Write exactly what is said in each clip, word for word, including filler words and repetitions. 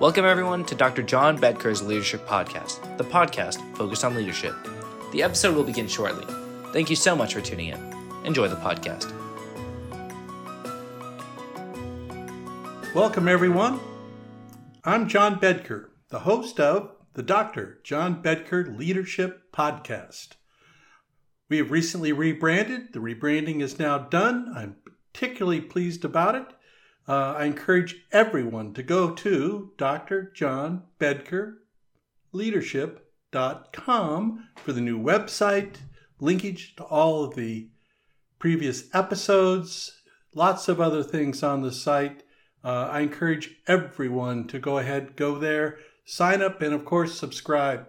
Welcome everyone to Doctor John Bedker's Leadership Podcast, the podcast focused on leadership. The episode will begin shortly. Thank you so much for tuning in. Enjoy the podcast. Welcome everyone. I'm John Bedker, the host of the Doctor John Bedker Leadership Podcast. We have recently rebranded. The rebranding is now done. I'm particularly pleased about it. Uh, I encourage everyone to go to D R John Bedker leadership dot com for the new website, linkage to all of the previous episodes, lots of other things on the site. Uh, I encourage everyone to go ahead, go there, sign up, and of course, subscribe.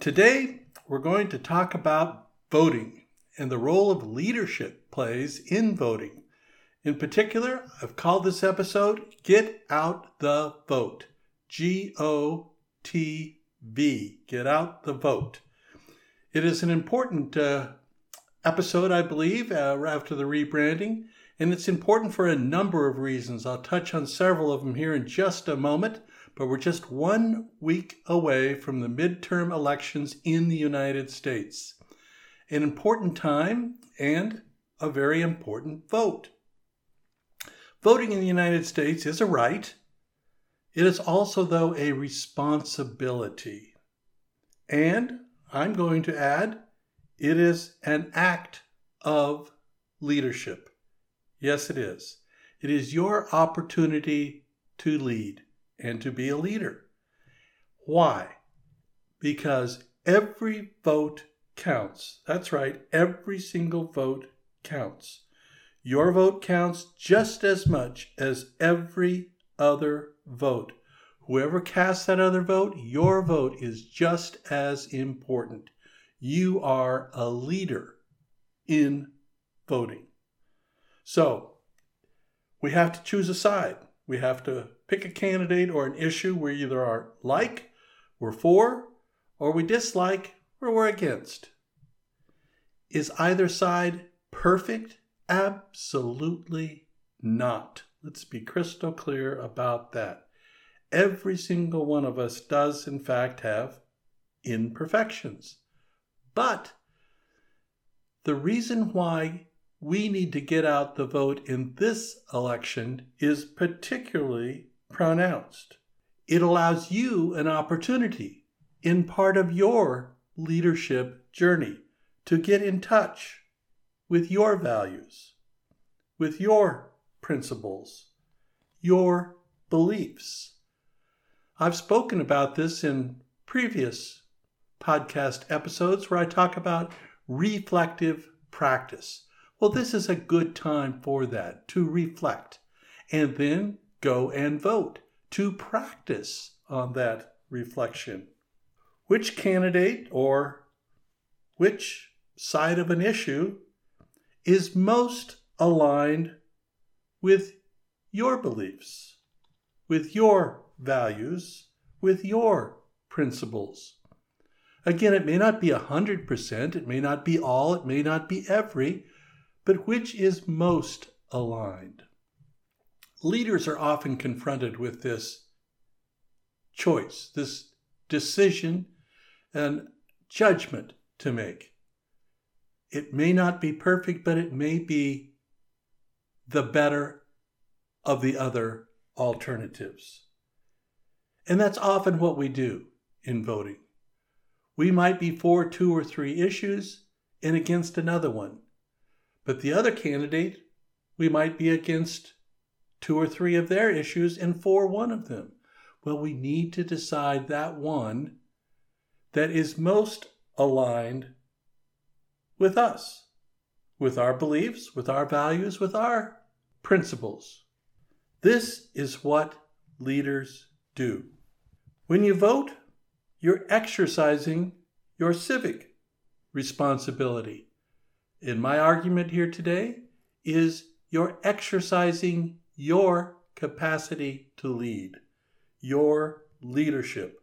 Today, we're going to talk about voting and the role of leadership plays in voting. In particular, I've called this episode, Get Out the Vote. G O T V. Get Out the Vote. It is an important uh, episode, I believe, uh, after the rebranding. And it's important for a number of reasons. I'll touch on several of them here in just a moment. But we're just one week away from the midterm elections in the United States. An important time and a very important vote. Voting in the United States is a right. It is also, though, a responsibility. And I'm going to add, it is an act of leadership. Yes, it is. It is your opportunity to lead and to be a leader. Why? Because every vote counts. That's right. Every single vote counts. Your vote counts just as much as every other vote. Whoever casts that other vote, your vote is just as important. You are a leader in voting. So, we have to choose a side. We have to pick a candidate or an issue we either are like, we're for, or we dislike, or we're against. Is either side perfect? Absolutely not. Let's be crystal clear about that. Every single one of us does, in fact, have imperfections. But the reason why we need to get out the vote in this election is particularly pronounced. It allows you an opportunity in part of your leadership journey to get in touch with your values, with your principles, your beliefs. I've spoken about this in previous podcast episodes where I talk about reflective practice. Well, this is a good time for that, to reflect and then go and vote, to practice on that reflection. Which candidate or which side of an issue is most aligned with your beliefs, with your values, with your principles? Again, it may not be one hundred percent, it may not be all, it may not be every, but which is most aligned? Leaders are often confronted with this choice, this decision and judgment to make. It may not be perfect, but it may be the better of the other alternatives. And that's often what we do in voting. We might be for two or three issues and against another one. But the other candidate, we might be against two or three of their issues and for one of them. Well, we need to decide that one that is most aligned with us, with our beliefs, with our values, with our principles. This is what leaders do. When you vote, you're exercising your civic responsibility. And my argument here today is you're exercising your capacity to lead, your leadership,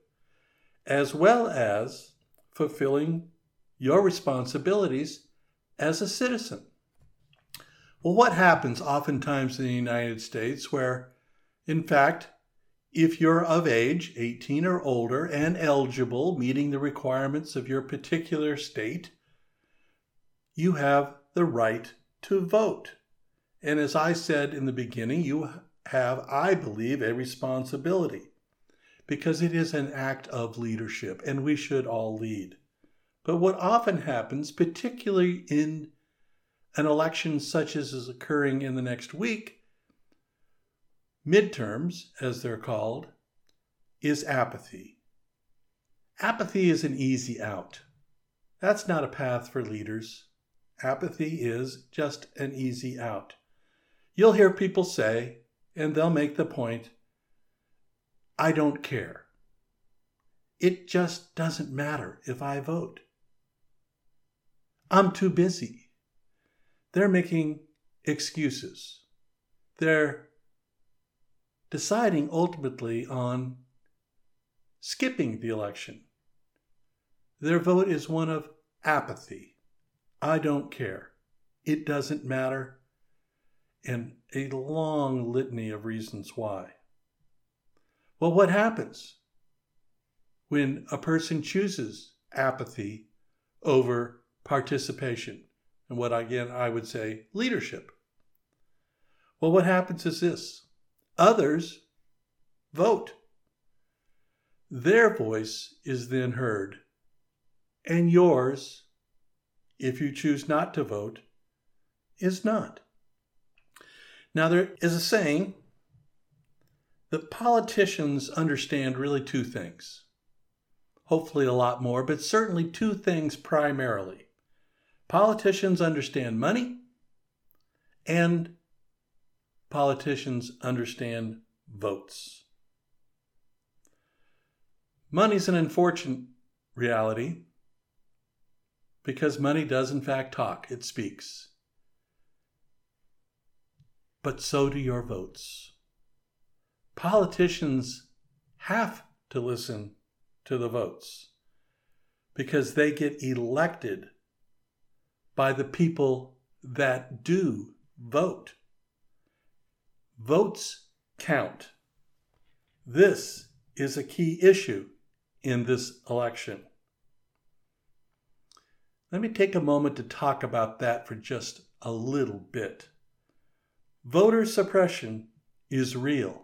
as well as fulfilling your responsibilities as a citizen. Well, what happens oftentimes in the United States where, in fact, If you're of age, eighteen or older, and eligible, meeting the requirements of your particular state, you have the right to vote. And as I said in the beginning, you have, I believe, a responsibility, because it is an act of leadership, and we should all lead. But what often happens, particularly in an election such as is occurring in the next week, midterms, as they're called, is apathy. Apathy is an easy out. That's not a path for leaders. Apathy is just an easy out. You'll hear people say, and they'll make the point, I don't care. It just doesn't matter if I vote. I'm too busy. They're making excuses. They're deciding ultimately on skipping the election. Their vote is one of apathy. I don't care. It doesn't matter. And a long litany of reasons why. Well, what happens when a person chooses apathy over participation? And what, again, I would say leadership. Well, what happens is this. Others vote. Their voice is then heard. And yours, if you choose not to vote, is not. Now, there is a saying that politicians understand really two things. Hopefully a lot more, but certainly two things primarily. Politicians understand money, and politicians understand votes. Money's an unfortunate reality, because money does in fact talk, it speaks. But so do your votes. Politicians have to listen to the votes because they get elected by the people that do vote. Votes count. This is a key issue in this election. Let me take a moment to talk about that for just a little bit. Voter suppression is real.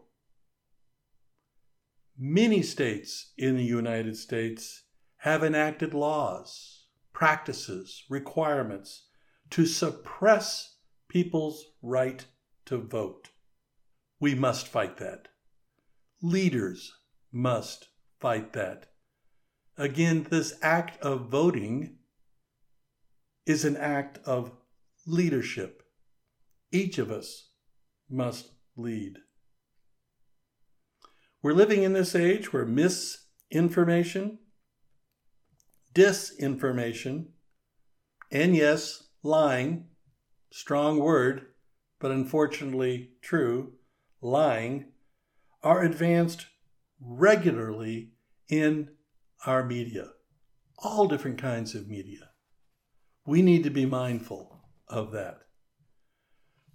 Many states in the United States have enacted laws, practices, requirements to suppress people's right to vote. We must fight that. Leaders must fight that. Again, this act of voting is an act of leadership. Each of us must lead. We're living in this age where misinformation, disinformation, and yes, lying, strong word, but unfortunately true, lying, are advanced regularly in our media, all different kinds of media. We need to be mindful of that.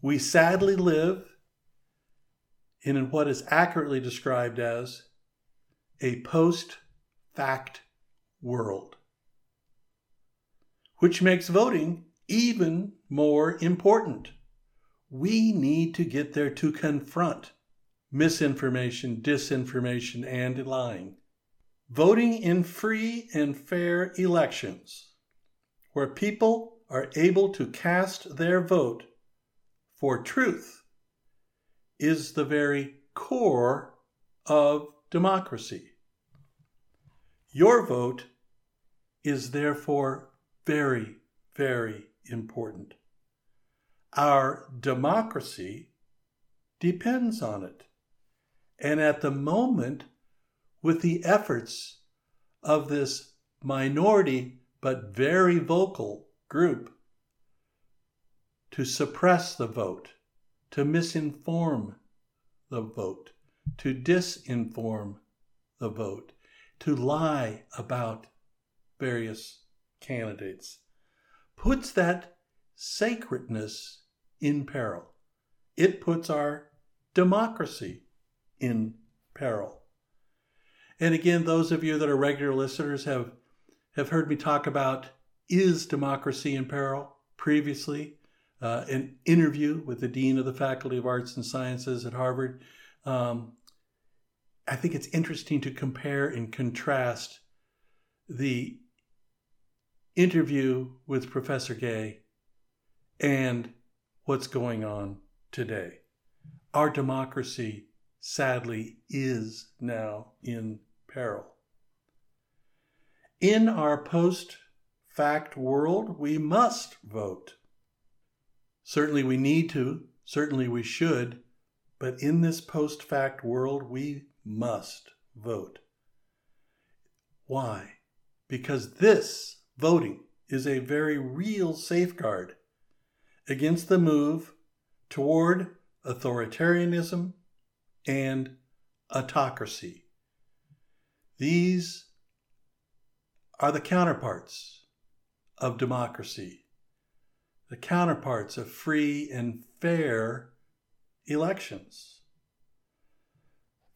We sadly live in what is accurately described as a post-fact world, which makes voting even more important. We need to get there to confront misinformation, disinformation, and lying. Voting in free and fair elections, where people are able to cast their vote for truth, is the very core of democracy. Your vote is therefore very, very important. Our democracy depends on it. And at the moment, with the efforts of this minority but very vocal group to suppress the vote, to misinform the vote, to disinform the vote, to lie about various candidates, puts that sacredness in peril. It puts our democracy in peril. And again, those of you that are regular listeners have, have heard me talk about Is Democracy in Peril? Previously, uh, an interview with the Dean of the Faculty of Arts and Sciences at Harvard. Um, I think it's interesting to compare and contrast the interview with Professor Gay and what's going on today. Our democracy, sadly, is now in peril. In our post-fact world, we must vote. Certainly we need to, certainly we should, but in this post-fact world, we must vote. Why? Because this voting is a very real safeguard against the move toward authoritarianism and autocracy. These are the counterparts of democracy, the counterparts of free and fair elections.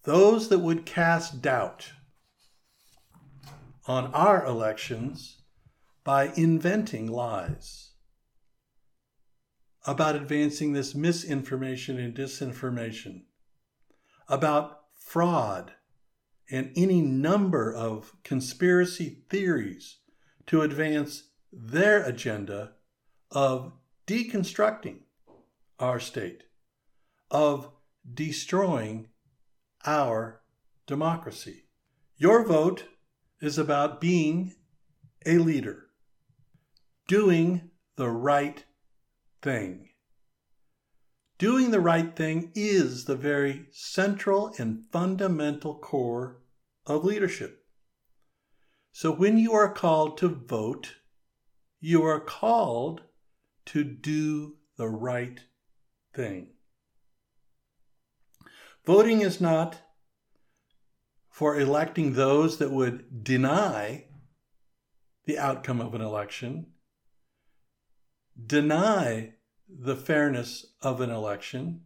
Those that would cast doubt on our elections by inventing lies about advancing this misinformation and disinformation, about fraud and any number of conspiracy theories to advance their agenda of deconstructing our state, of destroying our democracy. Your vote is about being a leader, doing the right thing. Doing the right thing is the very central and fundamental core of leadership. So when you are called to vote, you are called to do the right thing. Voting is not for electing those that would deny the outcome of an election, deny the fairness of an election,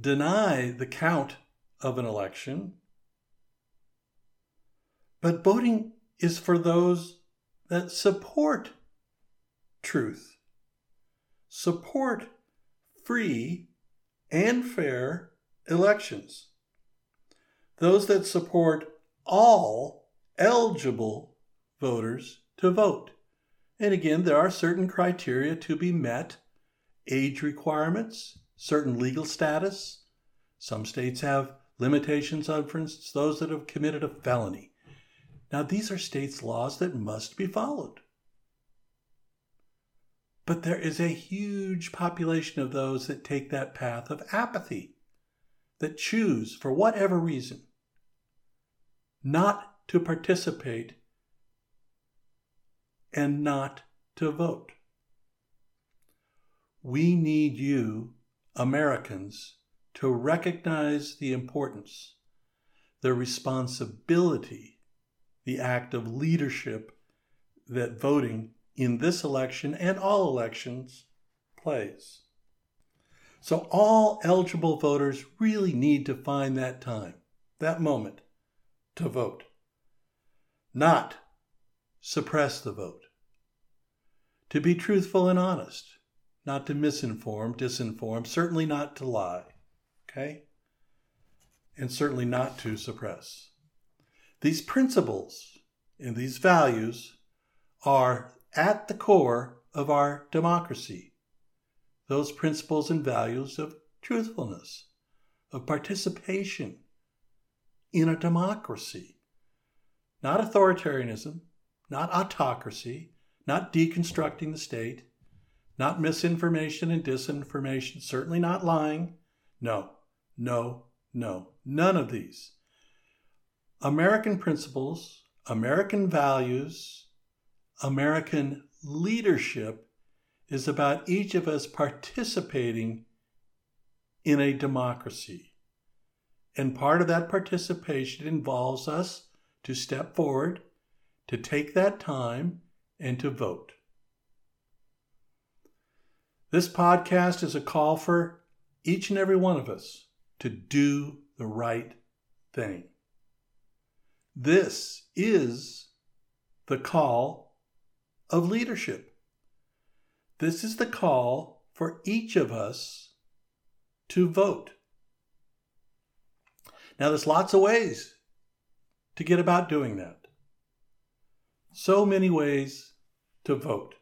deny the count of an election, but voting is for those that support truth, support free and fair elections, those that support all eligible voters to vote. And again, there are certain criteria to be met, age requirements, certain legal status. Some states have limitations on, for instance, those that have committed a felony. Now, these are states' laws that must be followed. But there is a huge population of those that take that path of apathy, that choose, for whatever reason, not to participate and not to vote. We need you, Americans, to recognize the importance, the responsibility, the act of leadership that voting in this election and all elections plays. So all eligible voters really need to find that time, that moment, to vote. Not suppress the vote. To be truthful and honest, not to misinform, disinform, certainly not to lie, okay? And certainly not to suppress. These principles and these values are at the core of our democracy. Those principles and values of truthfulness, of participation in a democracy, not authoritarianism, not autocracy, not deconstructing the state, not misinformation and disinformation, certainly not lying. No, no, no, none of these. American principles, American values, American leadership is about each of us participating in a democracy. And part of that participation involves us to step forward, to take that time, and to vote. This podcast is a call for each and every one of us to do the right thing. This is the call of leadership. This is the call for each of us to vote. Now, there's lots of ways to get about doing that. So many ways to vote.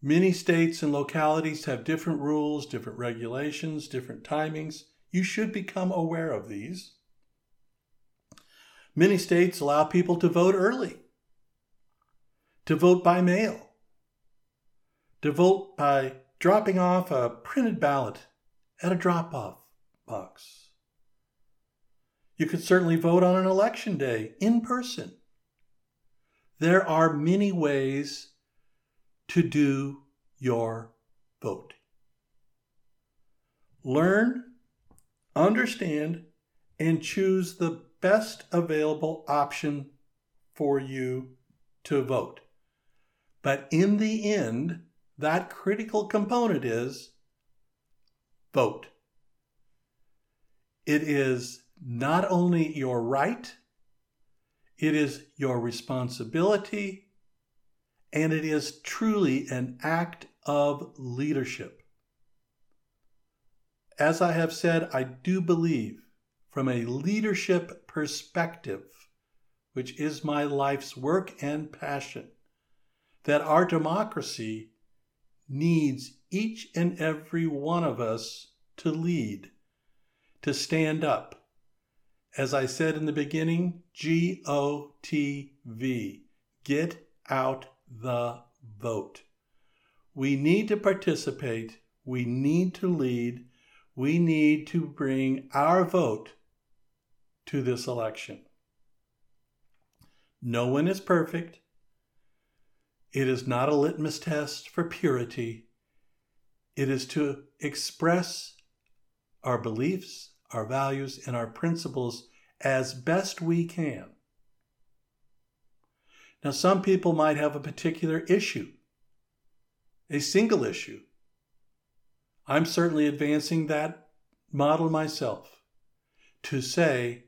Many states and localities have different rules, different regulations, different timings. You should become aware of these. Many states allow people to vote early, to vote by mail, to vote by dropping off a printed ballot at a drop-off box. You could certainly vote on an election day in person. There are many ways to do your vote. Learn, understand, and choose the best available option for you to vote. But in the end, that critical component is vote. It is not only your right, it is your responsibility, and it is truly an act of leadership. As I have said, I do believe from a leadership perspective, which is my life's work and passion, that our democracy needs each and every one of us to lead, to stand up. As I said in the beginning, G O T V, get out the vote. We need to participate. We need to lead. We need to bring our vote to this election. No one is perfect. It is not a litmus test for purity. It is to express our beliefs, our values, and our principles as best we can. Now, some people might have a particular issue, a single issue. I'm certainly advancing that model myself to say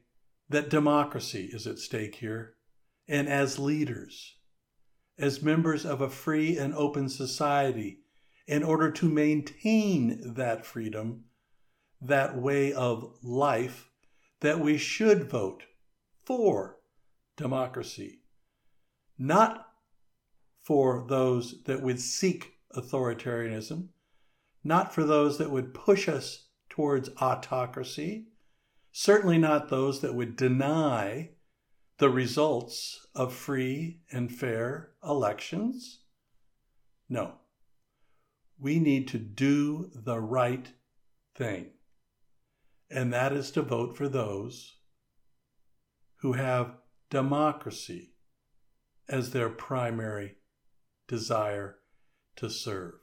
that democracy is at stake here. And as leaders, as members of a free and open society, in order to maintain that freedom, that way of life, that we should vote for democracy. Not for those that would seek authoritarianism, not for those that would push us towards autocracy, certainly not those that would deny the results of free and fair elections. No, we need to do the right thing, and that is to vote for those who have democracy as their primary desire to serve.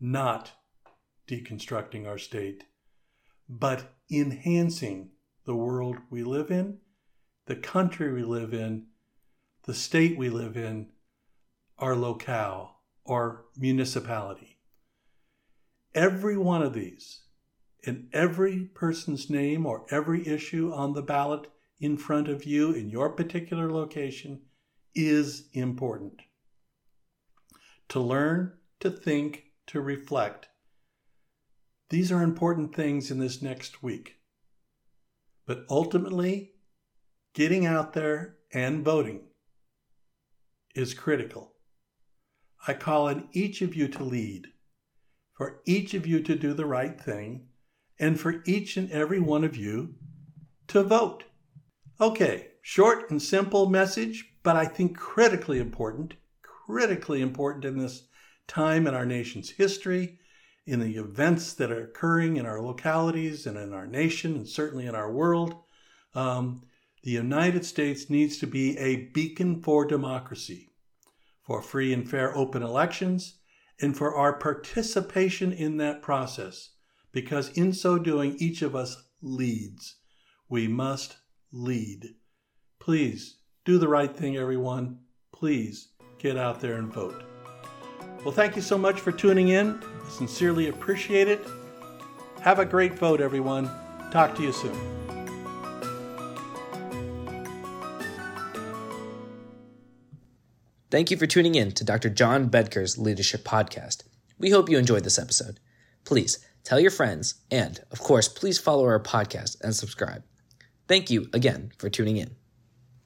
Not deconstructing our state, but enhancing the world we live in, the country we live in, the state we live in, our locale, our municipality. Every one of these, in every person's name or every issue on the ballot in front of you in your particular location, is important. To learn, to think, to reflect. These are important things in this next week. But ultimately, getting out there and voting is critical. I call on each of you to lead, for each of you to do the right thing, and for each and every one of you to vote. Okay, short and simple message, but I think critically important, critically important in this time in our nation's history, in the events that are occurring in our localities and in our nation, and certainly in our world. Um, the United States needs to be a beacon for democracy, for free and fair open elections, and for our participation in that process, because in so doing, each of us leads. We must lead. Please do the right thing, everyone. Please get out there and vote. Well, thank you so much for tuning in. I sincerely appreciate it. Have a great vote, everyone. Talk to you soon. Thank you for tuning in to Doctor John Bedker's Leadership Podcast. We hope you enjoyed this episode. Please tell your friends and, of course, please follow our podcast and subscribe. Thank you again for tuning in.